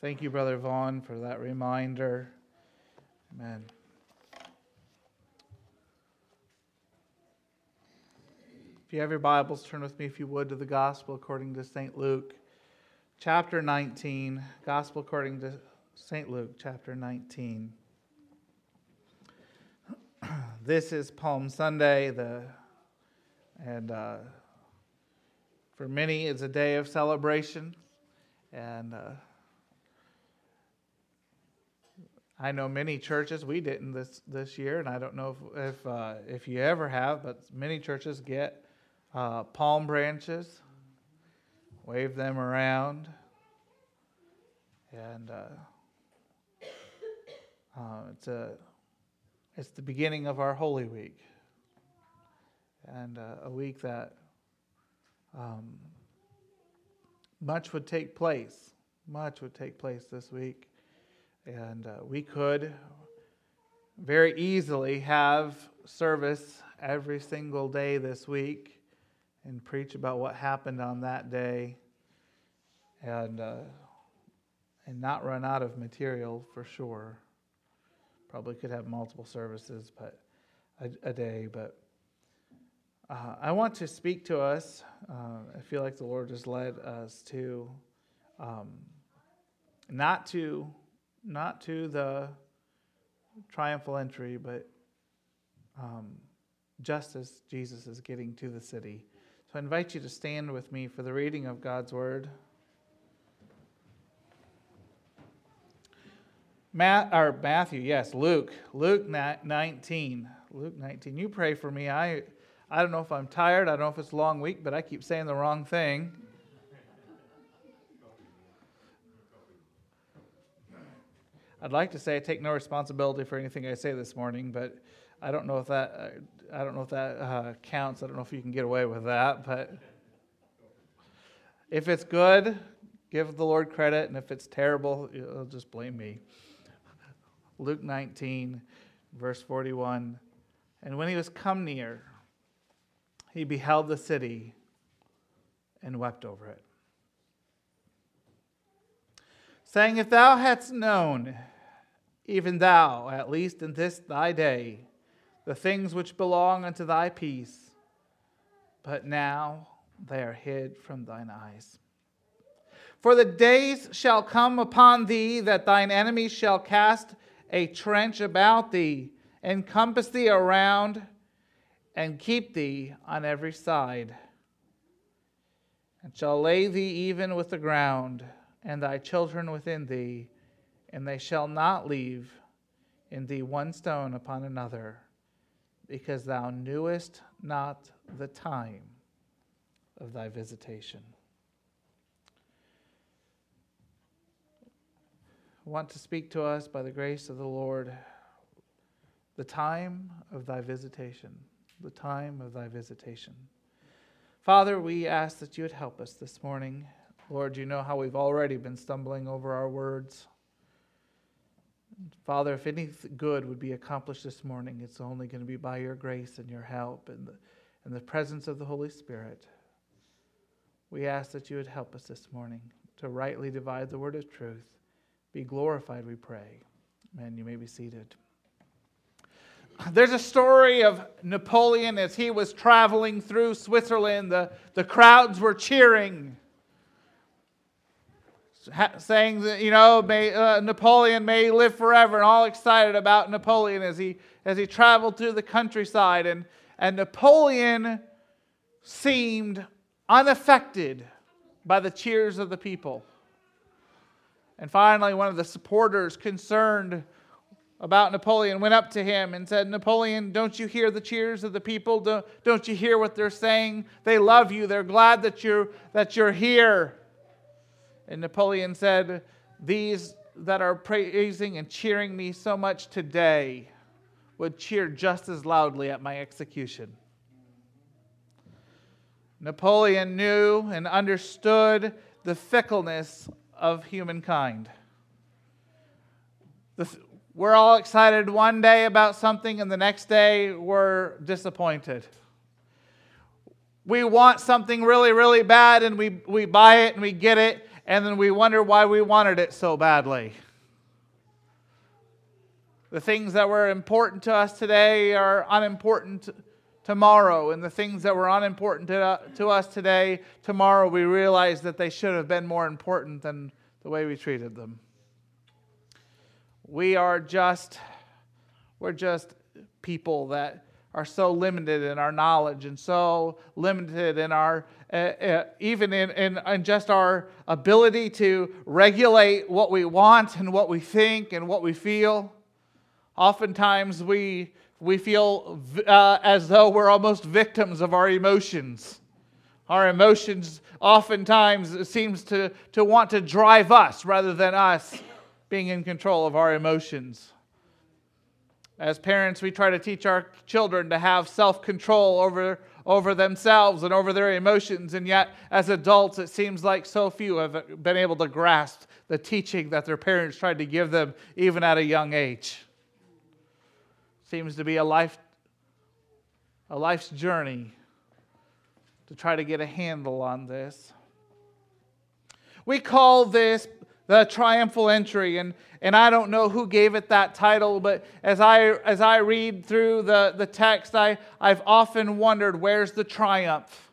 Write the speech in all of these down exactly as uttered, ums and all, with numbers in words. Thank you, Brother Vaughn, for that reminder. Amen. If you have your Bibles, turn with me, if you would, to the Gospel according to Saint Luke, chapter nineteen. Gospel according to Saint Luke, chapter nineteen. This is Palm Sunday, the and uh, for many it's a day of celebration, and uh, I know many churches, we didn't this, this year, and I don't know if if, uh, if you ever have, but many churches get uh, palm branches, wave them around, and uh, uh, it's a It's the beginning of our Holy Week, and uh, a week that um, much would take place. Much would take place this week, and uh, we could very easily have service every single day this week and preach about what happened on that day, and uh, and not run out of material for sure. Probably could have multiple services, but a, a day. But uh, I want to speak to us. Uh, I feel like the Lord has led us to um, not to not to the triumphal entry, but um, just as Jesus is getting to the city. So I invite you to stand with me for the reading of God's word. Matt, or Matthew, yes, Luke, Luke nineteen, Luke nineteen. You pray for me. I, I don't know if I'm tired. I don't know if it's a long week, but I keep saying the wrong thing. I'd like to say I take no responsibility for anything I say this morning, but I don't know if that, I don't know if that uh, counts. I don't know if you can get away with that, but if it's good, give the Lord credit, and if it's terrible, it'll just blame me. Luke nineteen, verse forty-one. And when he was come near, he beheld the city and wept over it, saying, if thou hadst known, even thou, at least in this thy day, the things which belong unto thy peace, but now they are hid from thine eyes. For the days shall come upon thee that thine enemies shall cast a trench about thee, encompass thee around, and keep thee on every side, and shall lay thee even with the ground, and thy children within thee, and they shall not leave in thee one stone upon another, because thou knewest not the time of thy visitation. Want to speak to us by the grace of the Lord, the time of thy visitation, the time of thy visitation. Father, we ask that you would help us this morning. Lord, you know how we've already been stumbling over our words. Father, if any good would be accomplished this morning, it's only going to be by your grace and your help and the, and the presence of the Holy Spirit. We ask that you would help us this morning to rightly divide the word of truth. Be glorified, we pray. Amen. You may be seated. There's a story of Napoleon as he was traveling through Switzerland. The, the crowds were cheering, saying that, you know, may, uh, Napoleon may live forever, and all excited about Napoleon as he as he traveled through the countryside. And, and Napoleon seemed unaffected by the cheers of the people. And finally, one of the supporters concerned about Napoleon went up to him and said, Napoleon, don't you hear the cheers of the people? Don't, don't you hear what they're saying? They love you. They're glad that you're, that you're here. And Napoleon said, these that are praising and cheering me so much today would cheer just as loudly at my execution. Napoleon knew and understood the fickleness of humankind. The, we're all excited one day about something, and the next day we're disappointed. We want something really, really bad, and we, we buy it and we get it, and then we wonder why we wanted it so badly. The things that were important to us today are unimportant tomorrow, and the things that were unimportant to, to us today, tomorrow we realize that they should have been more important than the way we treated them. We are just, we're just people that are so limited in our knowledge and so limited in our, uh, uh, even in, in, in just our ability to regulate what we want and what we think and what we feel. Oftentimes we we feel uh, as though we're almost victims of our emotions. Our emotions oftentimes seems to, to want to drive us rather than us being in control of our emotions. As parents, we try to teach our children to have self-control over, over themselves and over their emotions, and yet as adults it seems like so few have been able to grasp the teaching that their parents tried to give them even at a young age. Seems to be a life, a life's journey to try to get a handle on this. We call this the triumphal entry, and, and I don't know who gave it that title, but as I as I read through the, the text, I, I've often wondered, where's the triumph?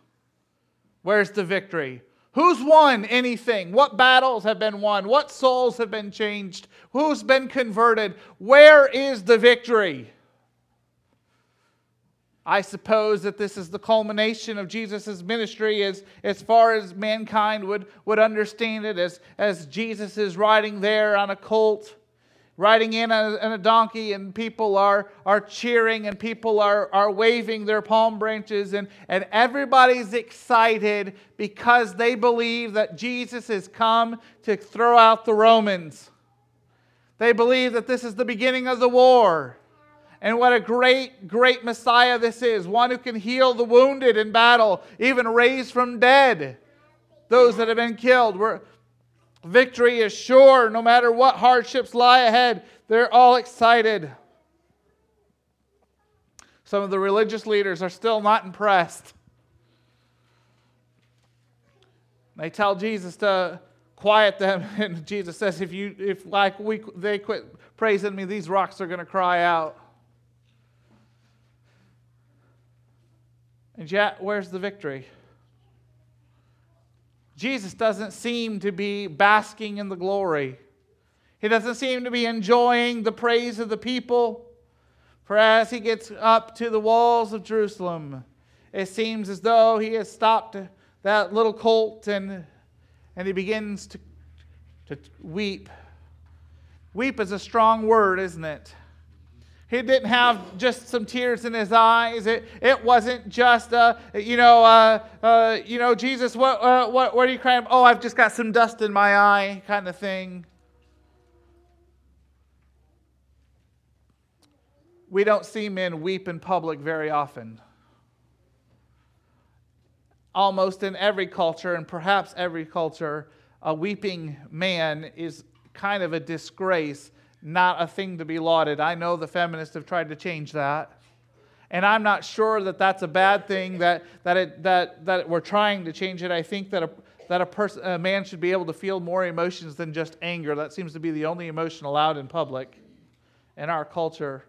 Where's the victory? Who's won anything? What battles have been won? What souls have been changed? Who's been converted? Where is the victory? I suppose that this is the culmination of Jesus' ministry as, as far as mankind would, would understand it, as, as Jesus is riding there on a colt, riding in a, in a donkey, and people are, are cheering, and people are, are waving their palm branches, and, and everybody's excited because they believe that Jesus has come to throw out the Romans. They believe that this is the beginning of the war. And what a great, great Messiah this is. One who can heal the wounded in battle, even raise from dead those that have been killed. We're, victory is sure no matter what hardships lie ahead. They're all excited. Some of the religious leaders are still not impressed. They tell Jesus to quiet them, and Jesus says, if you, if like we, they quit praising me, these rocks are going to cry out. And yet, where's the victory? Jesus doesn't seem to be basking in the glory. He doesn't seem to be enjoying the praise of the people. For as he gets up to the walls of Jerusalem, it seems as though he has stopped that little colt, and, and he begins to, to weep. Weep is a strong word, isn't it? He didn't have just some tears in his eyes. It it wasn't just uh you know uh uh you know Jesus what uh, what what are you crying? Oh, I've just got some dust in my eye kind of thing. We don't see men weep in public very often. Almost in every culture, and perhaps every culture, a weeping man is kind of a disgrace. Not a thing to be lauded. I know the feminists have tried to change that. And I'm not sure that that's a bad thing, that that it, that that we're trying to change it. I think that a that a person a man should be able to feel more emotions than just anger. That seems to be the only emotion allowed in public in our culture.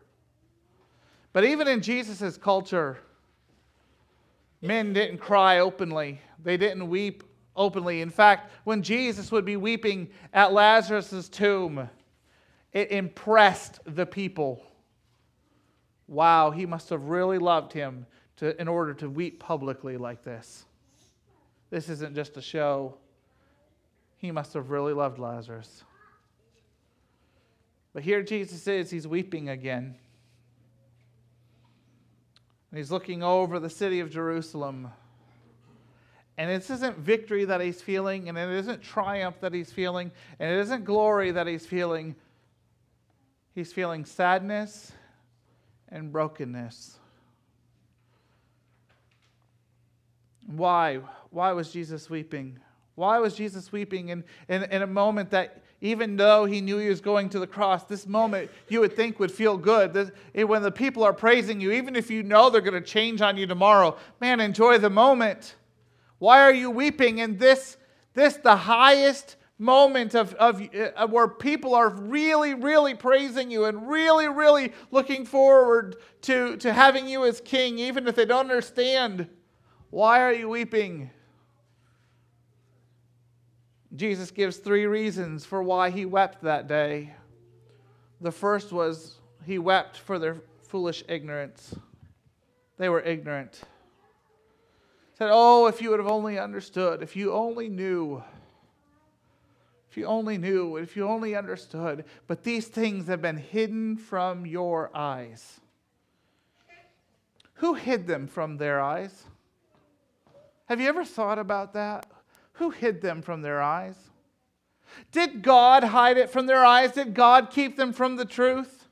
But even in Jesus' culture, men didn't cry openly. They didn't weep openly. In fact, when Jesus would be weeping at Lazarus' tomb, it impressed the people. Wow, he must have really loved him to, in order to weep publicly like this. This isn't just a show. He must have really loved Lazarus. But here Jesus is, he's weeping again. And he's looking over the city of Jerusalem. And this isn't victory that he's feeling, and it isn't triumph that he's feeling, and it isn't glory that he's feeling. He's feeling sadness and brokenness. Why? Why was Jesus weeping? Why was Jesus weeping in, in, in a moment that, even though he knew he was going to the cross, this moment you would think would feel good? This, when the people are praising you, even if you know they're going to change on you tomorrow, man, enjoy the moment. Why are you weeping in this This the highest moment of, of uh, where people are really, really praising you and really, really looking forward to, to having you as king, even if they don't understand. Why are you weeping? Jesus gives three reasons for why he wept that day. The first was he wept for their foolish ignorance. They were ignorant. He said, oh, if you would have only understood, if you only knew, if you only knew, if you only understood, but these things have been hidden from your eyes. Who hid them from their eyes? Have you ever thought about that? Who hid them from their eyes? Did God hide it from their eyes? Did God keep them from the truth?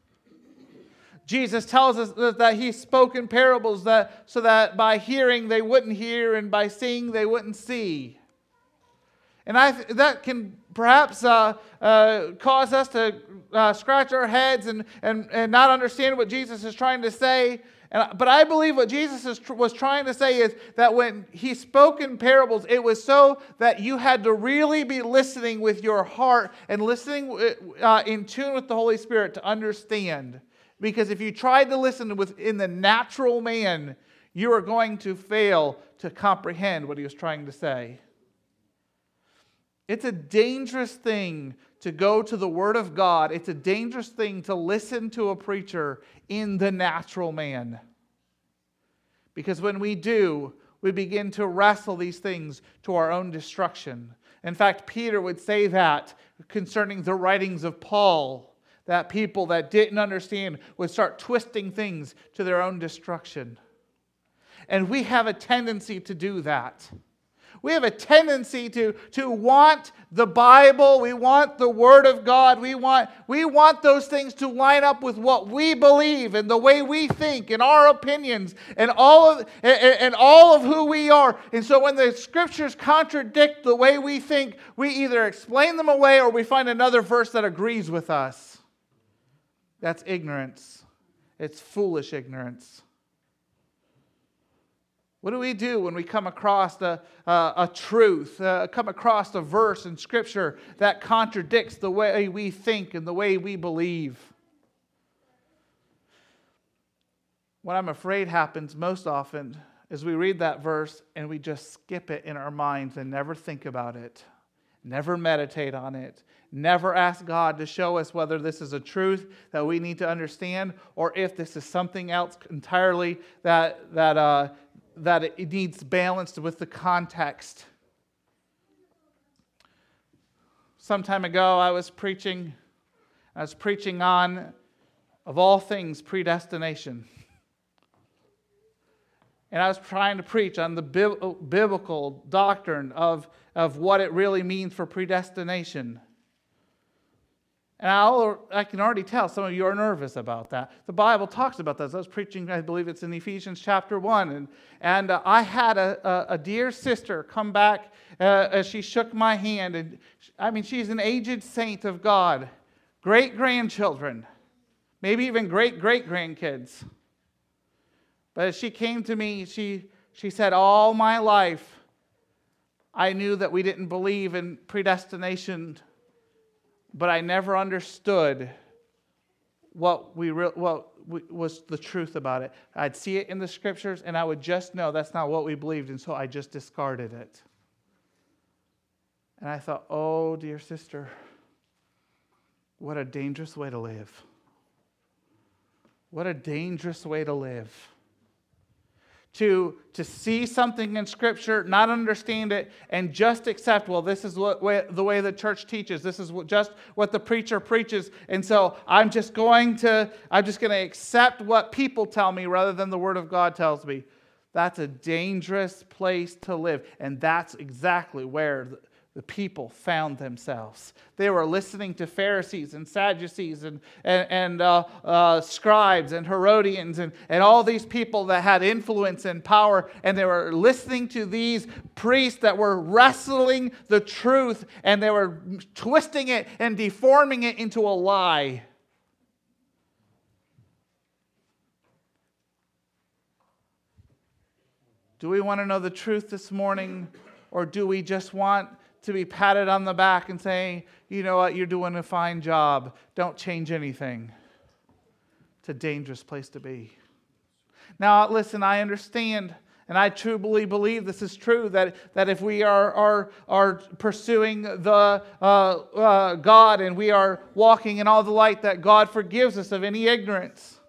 Jesus tells us that, that he spoke in parables that, so that by hearing they wouldn't hear and by seeing they wouldn't see. And I th- that can perhaps uh, uh, cause us to uh, scratch our heads and, and, and not understand what Jesus is trying to say. And, but I believe what Jesus is, was trying to say is that when he spoke in parables, it was so that you had to really be listening with your heart and listening uh, in tune with the Holy Spirit to understand. Because if you tried to listen within the natural man, you are going to fail to comprehend what he was trying to say. It's a dangerous thing to go to the Word of God. It's a dangerous thing to listen to a preacher in the natural man. Because when we do, we begin to wrestle these things to our own destruction. In fact, Peter would say that concerning the writings of Paul, that people that didn't understand would start twisting things to their own destruction. And we have a tendency to do that. We have a tendency to, to want the Bible, we want the Word of God, we want, we want those things to line up with what we believe and the way we think and our opinions and all of, and, and all of who we are. And so when the Scriptures contradict the way we think, we either explain them away or we find another verse that agrees with us. That's ignorance. It's foolish ignorance. What do we do when we come across a, a, a truth, uh, come across a verse in Scripture that contradicts the way we think and the way we believe? What I'm afraid happens most often is we read that verse and we just skip it in our minds and never think about it, never meditate on it, never ask God to show us whether this is a truth that we need to understand or if this is something else entirely that... that uh, that it needs balanced with the context. Some time ago, I was preaching, I was preaching on, of all things, predestination. And I was trying to preach on the bib- biblical doctrine of, of what it really means for predestination. And I'll, I can already tell some of you are nervous about that. The Bible talks about that. I was preaching, I believe it's in Ephesians chapter one. And, and uh, I had a, a, a dear sister come back uh, as she shook my hand. And she, I mean, she's an aged saint of God. Great-grandchildren. Maybe even great-great-grandkids. But as she came to me, she, she said, all my life, I knew that we didn't believe in predestination, but I never understood what we re- what was the truth about it. I'd see it in the Scriptures, and I would just know that's not what we believed, and so I just discarded it. And I thought, oh, dear sister, what a dangerous way to live. What a dangerous way to live. To, to see something in Scripture, not understand it, and just accept, well, this is what way, the way the church teaches. This is what, just what the preacher preaches. And so I'm just going to, I'm just going to accept what people tell me rather than the Word of God tells me. That's a dangerous place to live. And that's exactly where the, the people found themselves. They were listening to Pharisees and Sadducees and, and, and uh, uh, scribes and Herodians and, and all these people that had influence and power. And they were listening to these priests that were wrestling the truth, and they were twisting it and deforming it into a lie. Do we want to know the truth this morning, or do we just want to be patted on the back and saying, you know what, you're doing a fine job. Don't change anything. It's a dangerous place to be. Now, listen, I understand, and I truly believe this is true, that, that if we are, are, are pursuing the uh, uh, God and we are walking in all the light, that God forgives us of any ignorance.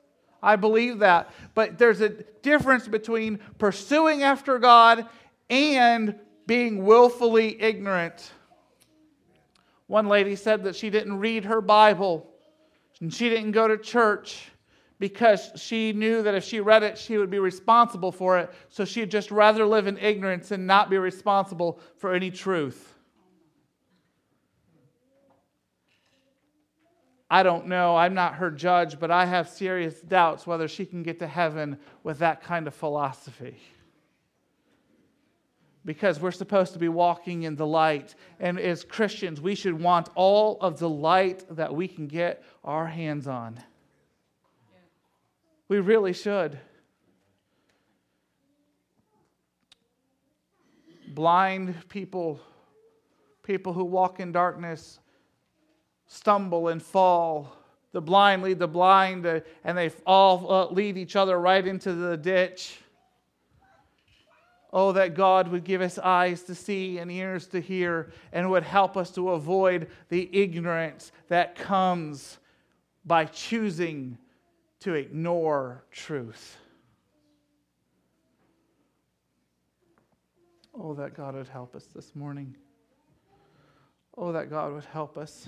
I believe that. But there's a difference between pursuing after God and being willfully ignorant. One lady said that she didn't read her Bible and she didn't go to church because she knew that if she read it, she would be responsible for it. So she'd just rather live in ignorance and not be responsible for any truth. I don't know, I'm not her judge, but I have serious doubts whether she can get to heaven with that kind of philosophy. Because we're supposed to be walking in the light. And as Christians, we should want all of the light that we can get our hands on. We really should. Blind people, people who walk in darkness, stumble and fall. The blind lead the blind, and they all lead each other right into the ditch. Oh, that God would give us eyes to see and ears to hear and would help us to avoid the ignorance that comes by choosing to ignore truth. Oh, that God would help us this morning. Oh, that God would help us.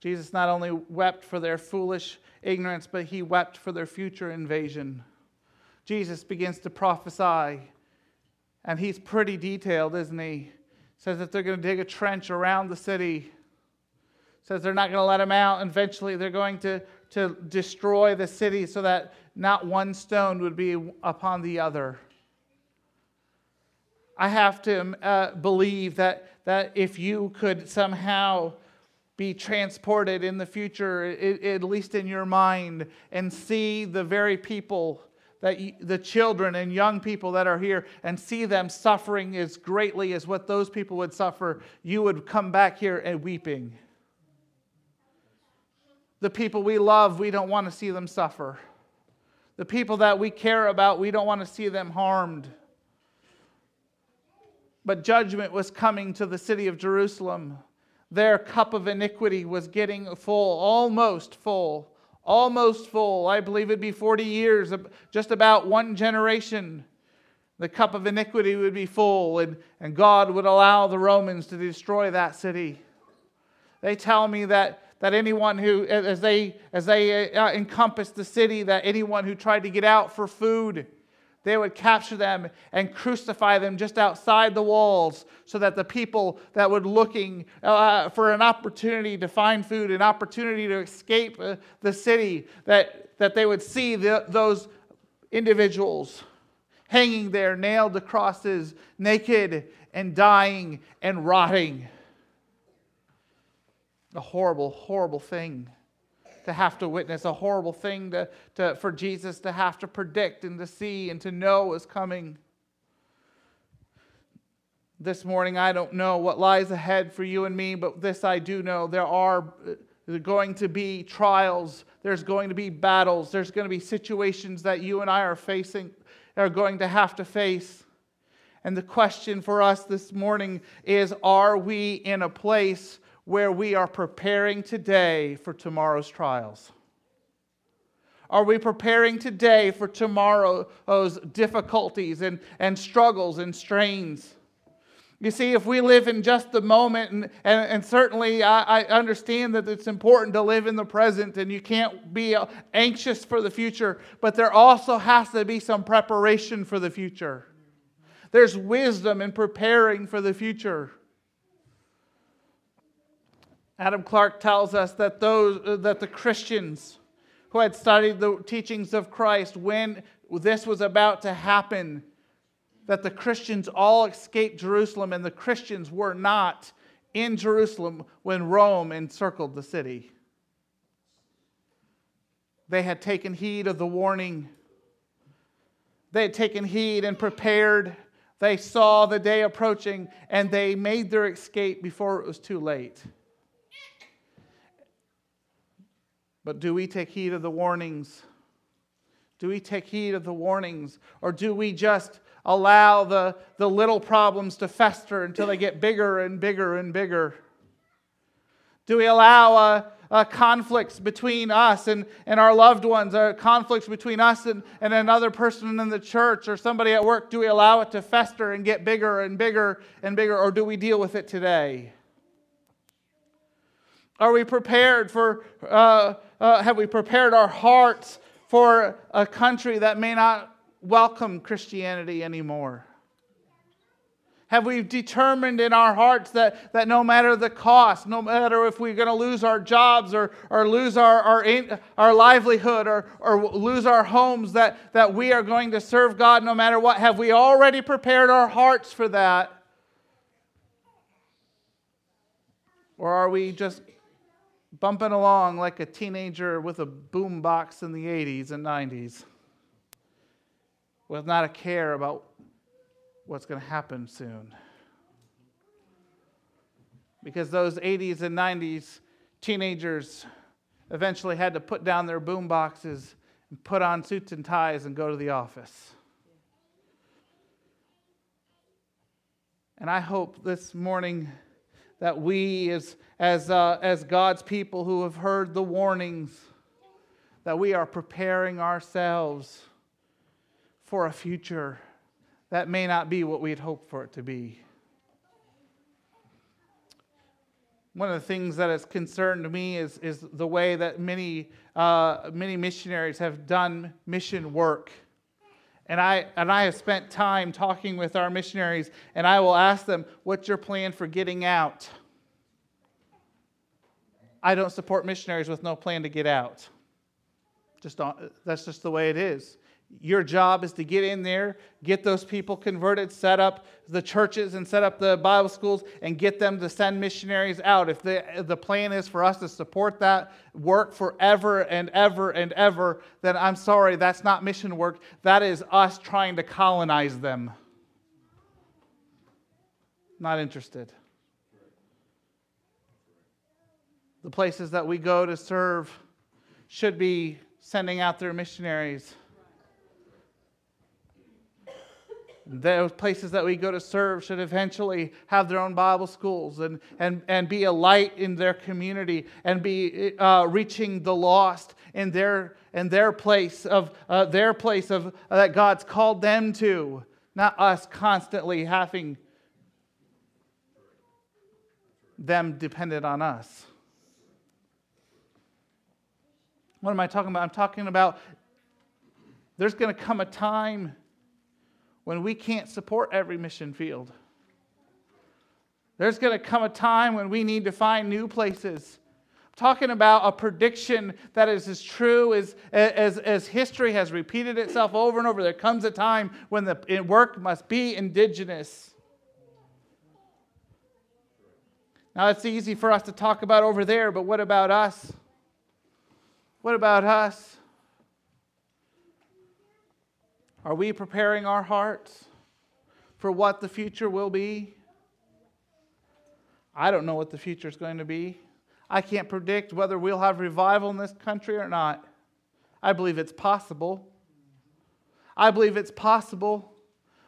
Jesus not only wept for their foolish ignorance, but he wept for their future invasion. Jesus begins to prophesy, and he's pretty detailed, isn't he? Says that they're going to dig a trench around the city. Says they're not going to let them out, and eventually they're going to, to destroy the city so that not one stone would be upon the other. I have to uh, believe that, that if you could somehow be transported in the future, it, at least in your mind, and see the very people, that you, the children and young people that are here, and see them suffering as greatly as what those people would suffer, you would come back here and weeping. The people we love, we don't want to see them suffer. The people that we care about, we don't want to see them harmed. But judgment was coming to the city of Jerusalem. Their cup of iniquity was getting full, almost full, almost full. I believe it'd be forty years, just about one generation. The cup of iniquity would be full, and, and God would allow the Romans to destroy that city. They tell me that, that anyone who, as they, as they uh, encompassed the city, that anyone who tried to get out for food, they would capture them and crucify them just outside the walls so that the people that were looking uh, for an opportunity to find food, an opportunity to escape uh, the city, that, that they would see the, those individuals hanging there, nailed to crosses, naked and dying and rotting. A horrible, horrible thing to have to witness, a horrible thing to, to for Jesus to have to predict and to see and to know is coming. This morning, I don't know what lies ahead for you and me, but this I do know. There are going to be trials. There's going to be battles. There's going to be situations that you and I are facing, are going to have to face. And the question for us this morning is, are we in a place where we are preparing today for tomorrow's trials? Are we preparing today for tomorrow's difficulties and, and struggles and strains? You see, if we live in just the moment, and, and, and certainly I, I understand that it's important to live in the present and you can't be anxious for the future, but there also has to be some preparation for the future. There's wisdom in preparing for the future. Adam Clarke tells us that those that the Christians who had studied the teachings of Christ when this was about to happen, that the Christians all escaped Jerusalem, and the Christians were not in Jerusalem when Rome encircled the city. They had taken heed of the warning. They had taken heed and prepared. They saw the day approaching, and they made their escape before it was too late. But do we take heed of the warnings? Do we take heed of the warnings? Or do we just allow the, the little problems to fester until they get bigger and bigger and bigger? Do we allow uh, uh, conflicts between us and, and our loved ones, or conflicts between us and, and another person in the church or somebody at work? Do we allow it to fester and get bigger and bigger and bigger, or do we deal with it today? Are we prepared for, uh, uh, have we prepared our hearts for a country that may not welcome Christianity anymore? Have we determined in our hearts that, that no matter the cost, no matter if we're going to lose our jobs or, or lose our, our, our livelihood or, or lose our homes, that, that we are going to serve God no matter what? Have we already prepared our hearts for that? Or are we just bumping along like a teenager with a boombox in the eighties and nineties with not a care about what's going to happen soon? Because those eighties and nineties teenagers eventually had to put down their boomboxes and put on suits and ties and go to the office. And I hope this morning that we as as uh, as God's people who have heard the warnings, that we are preparing ourselves for a future that may not be what we had hoped for it to be. One of the things that has concerned me is, is the way that many uh, many missionaries have done mission work. And I and I have spent time talking with our missionaries, and I will ask them, what's your plan for getting out? I don't support missionaries with no plan to get out. Just don't, that's just the way it is. Your job is to get in there, get those people converted, set up the churches and set up the Bible schools, and get them to send missionaries out. If the, if the plan is for us to support that work forever and ever and ever, then I'm sorry, that's not mission work. That is us trying to colonize them. Not interested. The places that we go to serve should be sending out their missionaries. Those places that we go to serve should eventually have their own Bible schools and and, and be a light in their community and be uh, reaching the lost in their in their place of uh, their place of uh, that God's called them to, not us constantly having them dependent on us. What am I talking about? I'm talking about there's going to come a time when we can't support every mission field. There's going to come a time when we need to find new places. I'm talking about a prediction that is as true as, as, as history has repeated itself over and over. There comes a time when the work must be indigenous. Now, it's easy for us to talk about over there, but what about us? What about us? Are we preparing our hearts for what the future will be? I don't know what the future is going to be. I can't predict whether we'll have revival in this country or not. I believe it's possible. I believe it's possible.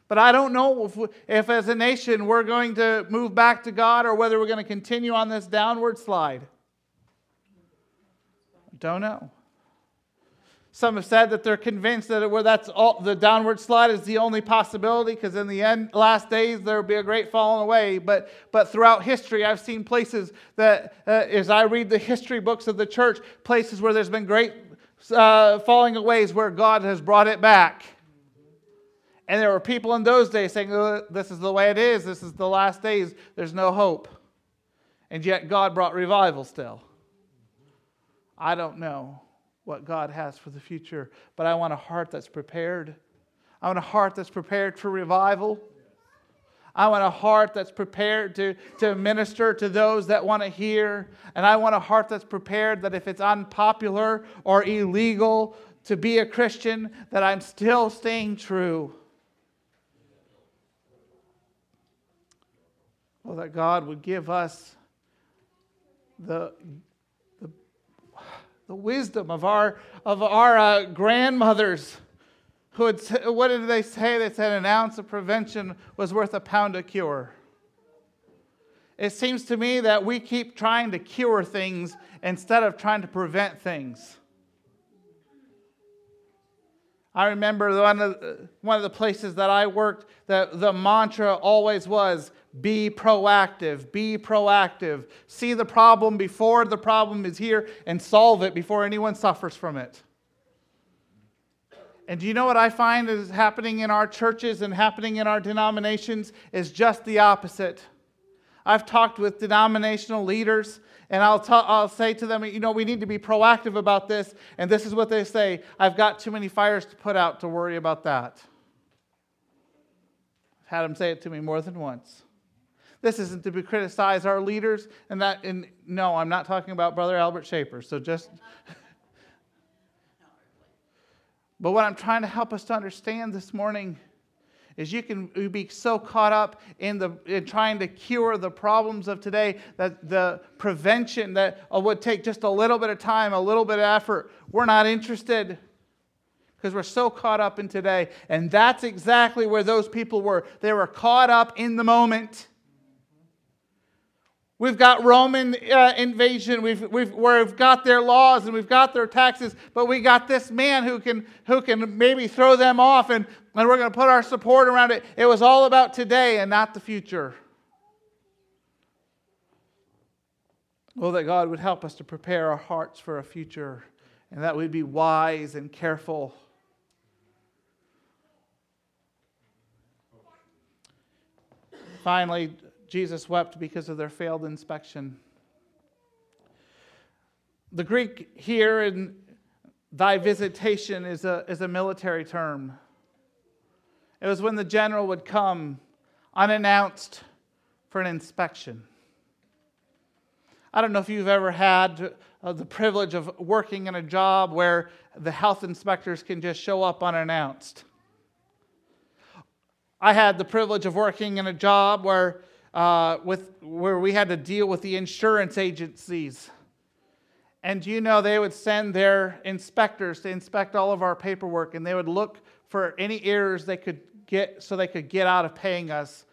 But I don't know if, we, if as a nation we're going to move back to God or whether we're going to continue on this downward slide. I don't know. Some have said that they're convinced that it, well, that's all, the downward slide is the only possibility because in the end, last days there will be a great falling away. But but throughout history, I've seen places that, uh, as I read the history books of the church, places where there's been great uh, falling aways where God has brought it back. And there were people in those days saying, this is the way it is. This is the last days. There's no hope. And yet God brought revival still. I don't know what God has for the future, but I want a heart that's prepared. I want a heart that's prepared for revival. I want a heart that's prepared to, to minister to those that want to hear, and I want a heart that's prepared that if it's unpopular or illegal to be a Christian, that I'm still staying true. Oh, that God would give us the the, the wisdom of our of our uh, grandmothers, who had, what did they say? They said an ounce of prevention was worth a pound of cure. It seems to me that we keep trying to cure things instead of trying to prevent things. I remember one of the, one of the places that I worked, that the mantra always was, be proactive, be proactive. See the problem before the problem is here and solve it before anyone suffers from it. And do you know what I find is happening in our churches and happening in our denominations is just the opposite. I've talked with denominational leaders, and I'll, t- I'll say to them, you know, we need to be proactive about this. And this is what they say: I've got too many fires to put out to worry about that. I've had them say it to me more than once. This isn't to be criticize our leaders, and that. And no, I'm not talking about Brother Albert Schaefer. So just. But what I'm trying to help us to understand this morning is you can be so caught up in the in trying to cure the problems of today that the prevention that would take just a little bit of time, a little bit of effort, we're not interested because we're so caught up in today. And that's exactly where those people were. They were caught up in the moment. We've got Roman uh, invasion. We've we've we've got their laws and we've got their taxes, but we got this man who can who can maybe throw them off, and, and we're going to put our support around it. It was all about today and not the future. Oh, that God would help us to prepare our hearts for a future, and that we'd be wise and careful. Finally, Jesus wept because of their failed inspection. The Greek here in thy visitation is a, is a military term. It was when the general would come unannounced for an inspection. I don't know if you've ever had uh, the privilege of working in a job where the health inspectors can just show up unannounced. I had the privilege of working in a job where Uh, with where we had to deal with the insurance agencies. And you know, they would send their inspectors to inspect all of our paperwork, and they would look for any errors they could get so they could get out of paying us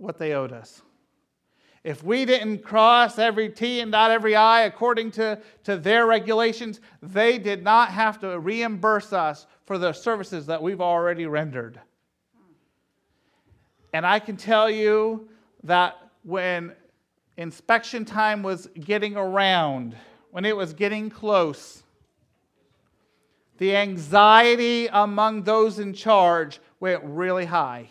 what they owed us. If we didn't cross every T and dot every I according to, to their regulations, they did not have to reimburse us for the services that we've already rendered. And I can tell you that when inspection time was getting around, when it was getting close, the anxiety among those in charge went really high.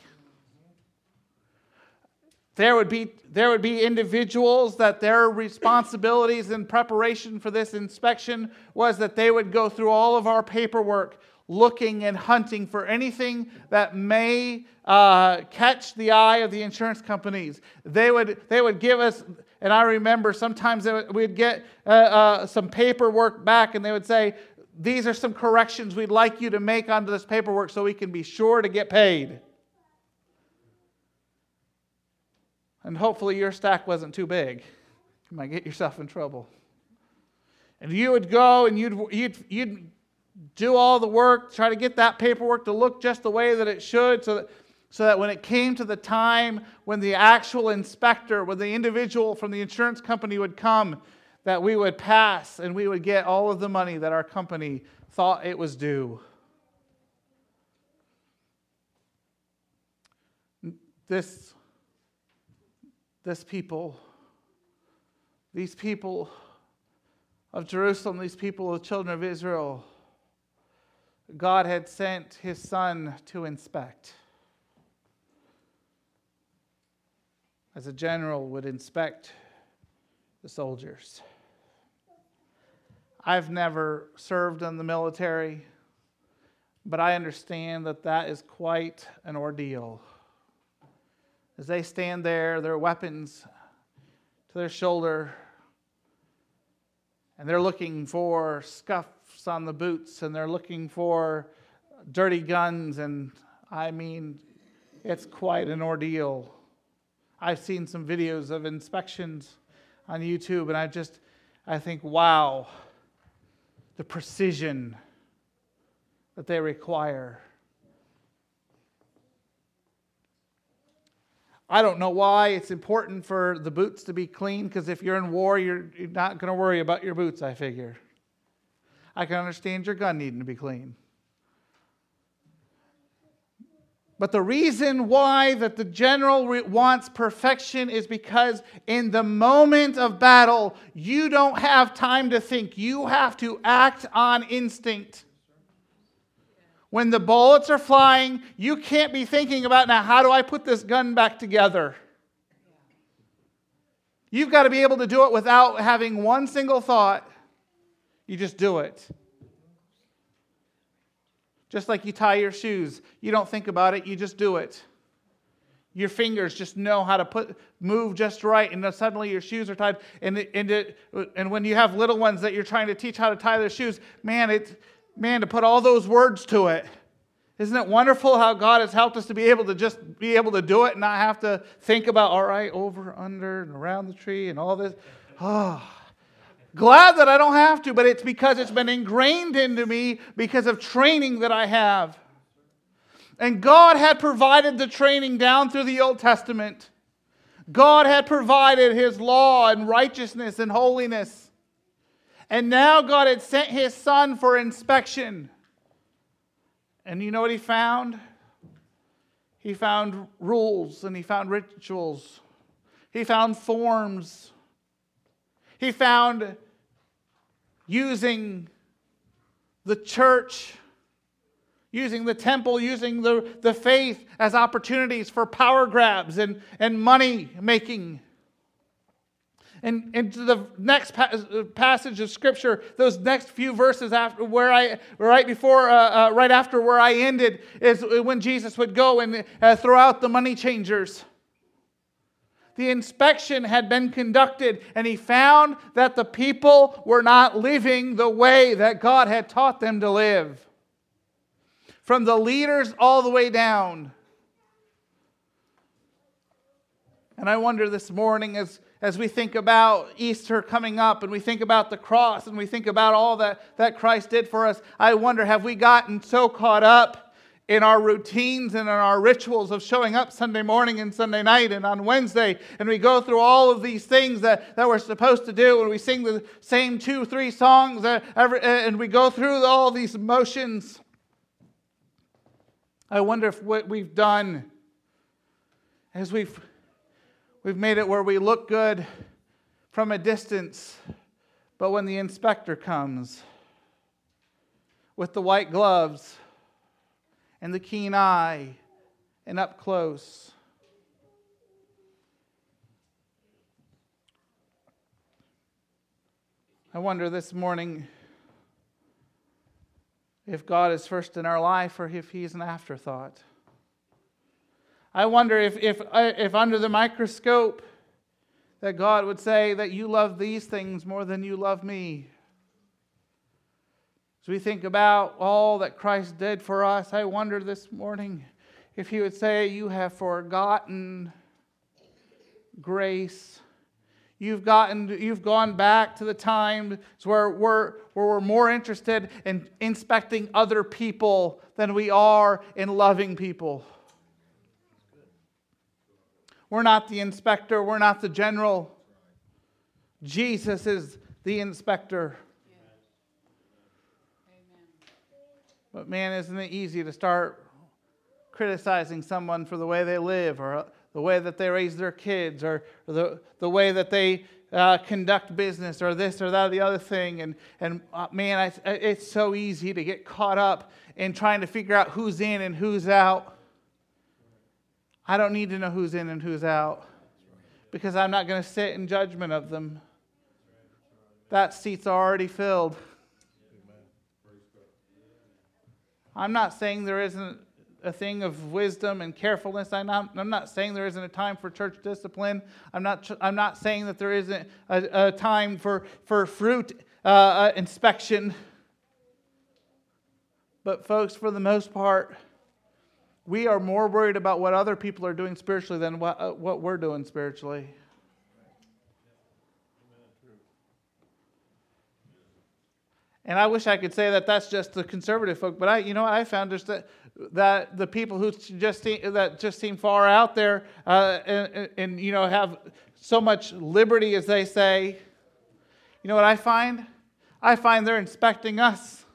There would be, there would be individuals that their responsibilities in preparation for this inspection was that they would go through all of our paperwork, looking and hunting for anything that may uh, catch the eye of the insurance companies. They would they would give us, and I remember sometimes they would, we'd get uh, uh, some paperwork back, and they would say, these are some corrections we'd like you to make onto this paperwork so we can be sure to get paid. And hopefully your stack wasn't too big. You might get yourself in trouble. And you would go and you'd you'd you'd do all the work, try to get that paperwork to look just the way that it should, so that, so that when it came to the time when the actual inspector, when the individual from the insurance company would come, that we would pass and we would get all of the money that our company thought it was due. This, this people, these people of Jerusalem, these people of the children of Israel, God had sent his son to inspect. As a general would inspect the soldiers. I've never served in the military, but I understand that that is quite an ordeal. As they stand there, their weapons to their shoulder, and they're looking for scuffs on the boots, and they're looking for dirty guns, and I mean, it's quite an ordeal. I've seen some videos of inspections on YouTube, and I just, I think, wow, the precision that they require. I don't know why it's important for the boots to be clean, because if you're in war, you're, you're not going to worry about your boots, I figure. I can understand your gun needing to be clean. But the reason why that the general re- wants perfection is because in the moment of battle, you don't have time to think. You have to act on instinct. When the bullets are flying, you can't be thinking about, now, how do I put this gun back together? You've got to be able to do it without having one single thought. You just do it. Just like you tie your shoes. You don't think about it, you just do it. Your fingers just know how to put move just right, and then suddenly your shoes are tied. And it, and it, and when you have little ones that you're trying to teach how to tie their shoes, man, it, man, to put all those words to it. Isn't it wonderful how God has helped us to be able to just be able to do it and not have to think about, all right, over, under, and around the tree, and all this. Oh. Glad that I don't have to, but it's because it's been ingrained into me because of training that I have. And God had provided the training down through the Old Testament. God had provided His law and righteousness and holiness. And now God had sent His Son for inspection. And you know what He found? He found rules, and He found rituals. He found forms. He found using the church, using the temple, using the, the faith as opportunities for power grabs and, and money making. And into the next pa- passage of Scripture, those next few verses after where I right before, uh, uh, right after where I ended, is when Jesus would go and uh, throw out the money changers. The inspection had been conducted, and he found that the people were not living the way that God had taught them to live. From the leaders all the way down. And I wonder this morning, as, as we think about Easter coming up, and we think about the cross, and we think about all that, that Christ did for us, I wonder, have we gotten so caught up in our routines and in our rituals of showing up Sunday morning and Sunday night and on Wednesday, and we go through all of these things that, that we're supposed to do, and we sing the same two, three songs, uh, every, uh, and we go through all these motions. I wonder if what we've done is we've, we've made it where we look good from a distance, but when the inspector comes with the white gloves and the keen eye, and up close. I wonder this morning if God is first in our life or if He's an afterthought. I wonder if, if, if under the microscope that God would say that you love these things more than you love me. As we think about all that Christ did for us, I wonder this morning if He would say, you have forgotten grace. You've gotten, you've gone back to the times where we're, where we're more interested in inspecting other people than we are in loving people. We're not the inspector. We're not the general. Jesus is the inspector. But man, isn't it easy to start criticizing someone for the way they live, or the way that they raise their kids, or the the way that they uh, conduct business, or this or that or the other thing. And and uh, man, I, it's so easy to get caught up in trying to figure out who's in and who's out. I don't need to know who's in and who's out, because I'm not going to sit in judgment of them. That seat's already filled. I'm not saying there isn't a thing of wisdom and carefulness. I'm not, I'm not saying there isn't a time for church discipline. I'm not I'm not saying that there isn't a, a time for, for fruit uh, inspection. But folks, for the most part, we are more worried about what other people are doing spiritually than what, uh, what we're doing spiritually. And I wish I could say that that's just the conservative folk, but I, you know, what I found just that, that the people who just seem, that just seem far out there uh, and, and you know have so much liberty, as they say. You know what I find? I find they're inspecting us.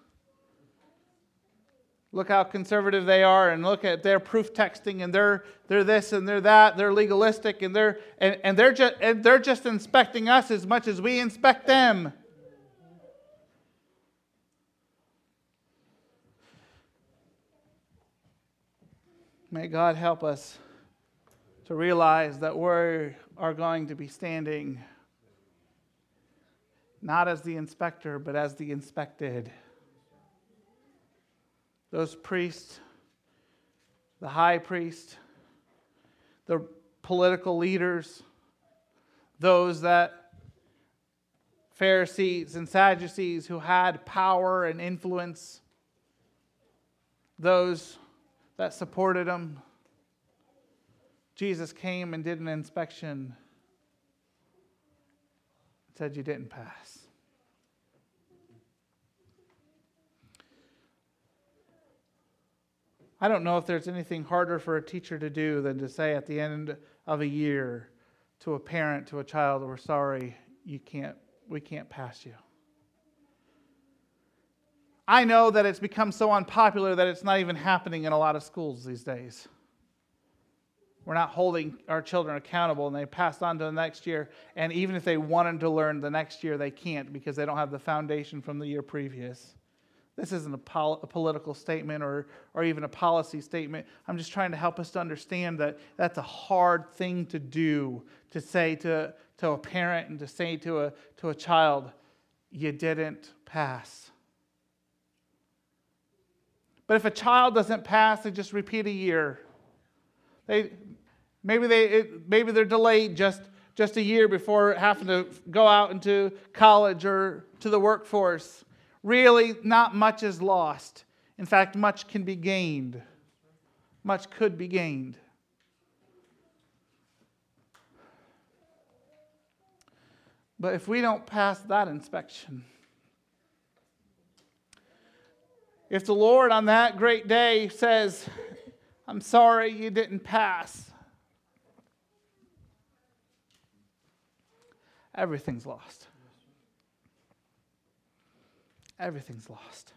Look how conservative they are, and look at their proof texting, and they're they're this and they're that. They're legalistic, and they're and, and they're just and they're just inspecting us as much as we inspect them. May God help us to realize that we are going to be standing not as the inspector, but as the inspected. Those priests, the high priest, the political leaders, those that Pharisees and Sadducees who had power and influence, those that supported him. Jesus came and did an inspection. Said you didn't pass. I don't know if there's anything harder for a teacher to do than to say at the end of a year to a parent, to a child, we're sorry, you can't, we can't pass you. I know that it's become so unpopular that it's not even happening in a lot of schools these days. We're not holding our children accountable, and they pass on to the next year. And even if they wanted to learn the next year, they can't because they don't have the foundation from the year previous. This isn't a, pol- a political statement or, or even a policy statement. I'm just trying to help us to understand that that's a hard thing to do, to say to, to a parent and to say to a, to a child, you didn't pass. But if a child doesn't pass, they just repeat a year. They maybe they it, maybe they're delayed just, just a year before having to go out into college or to the workforce. Really, not much is lost. In fact, much can be gained. Much could be gained. But if we don't pass that inspection, if the Lord on that great day says, I'm sorry you didn't pass, everything's lost. Everything's lost.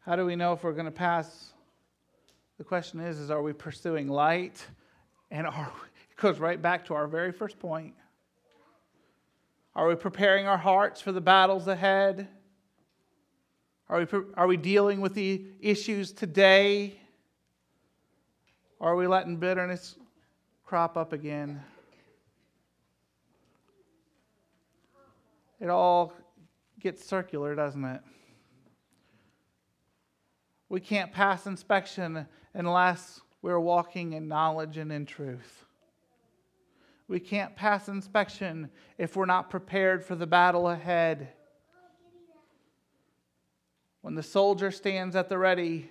How do we know if we're going to pass? The question is, is are we pursuing light? And are we, it goes right back to our very first point. Are we preparing our hearts for the battles ahead? Are we, are we dealing with the issues today? Are we letting bitterness crop up again? It all gets circular, doesn't it? We can't pass inspection unless we're walking in knowledge and in truth. We can't pass inspection if we're not prepared for the battle ahead. When the soldier stands at the ready,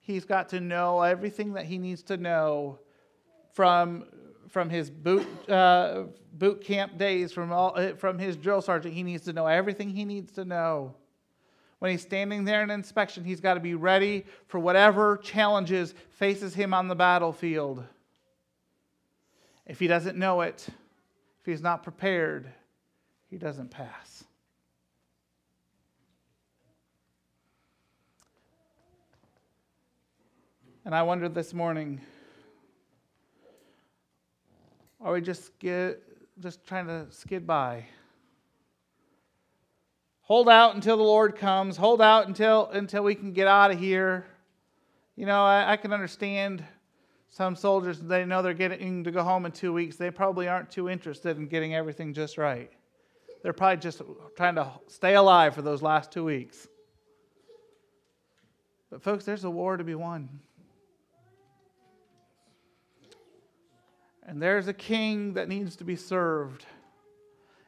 he's got to know everything that he needs to know from, from his boot uh, boot camp days, from all from his drill sergeant. He needs to know everything he needs to know. When he's standing there in inspection, he's got to be ready for whatever challenges faces him on the battlefield. If he doesn't know it, if he's not prepared, he doesn't pass. And I wondered this morning, are we just skid, just trying to skid by? Hold out until the Lord comes. Hold out until until we can get out of here. You know, I, I can understand. Some soldiers, they know they're getting to go home in two weeks. They probably aren't too interested in getting everything just right. They're probably just trying to stay alive for those last two weeks. But folks, there's a war to be won. And there's a king that needs to be served.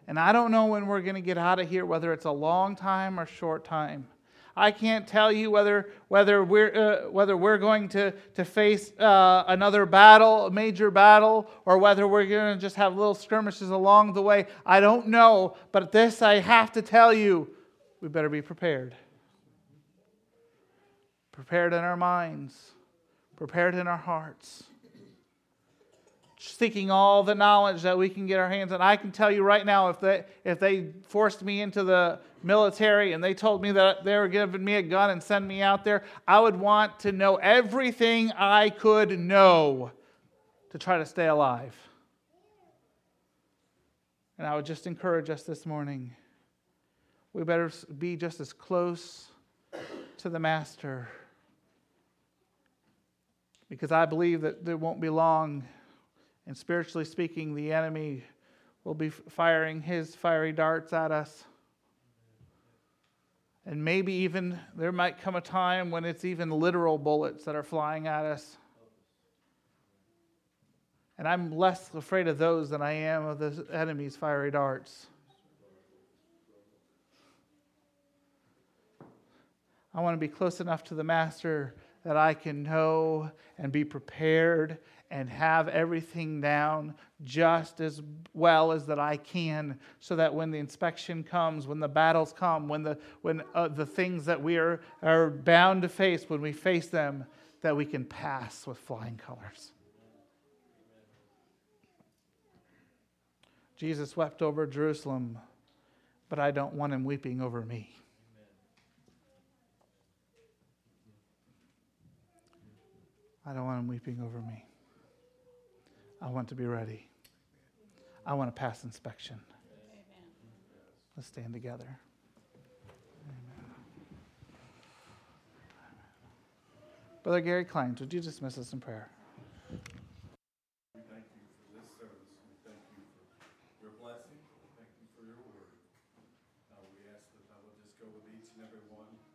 And I don't know when we're going to get out of here, whether it's a long time or short time. I can't tell you whether whether we're uh, whether we're going to to face uh, another battle, a major battle, or whether we're going to just have little skirmishes along the way. I don't know, but this I have to tell you: we better be prepared. Prepared in our minds, prepared in our hearts, seeking all the knowledge that we can get our hands on. I can tell you right now, if they if they forced me into the military and they told me that they were giving me a gun and send me out there, I would want to know everything I could know to try to stay alive. And I would just encourage us this morning, we better be just as close to the Master, because I believe that there won't be long. And spiritually speaking, the enemy will be firing his fiery darts at us. And maybe even there might come a time when it's even literal bullets that are flying at us. And I'm less afraid of those than I am of the enemy's fiery darts. I want to be close enough to the Master that I can know and be prepared and have everything down just as well as that I can, so that when the inspection comes, when the battles come, when the when uh, the things that we are, are bound to face, when we face them, that we can pass with flying colors. Jesus wept over Jerusalem, but I don't want him weeping over me. I don't want him weeping over me. I want to be ready. I want to pass inspection. Amen. Let's stand together. Amen. Brother Gary Klein, would you dismiss us in prayer? We thank you for this service. We thank you for your blessing. We thank you for your word. Uh, we ask that I will just go with each and every one.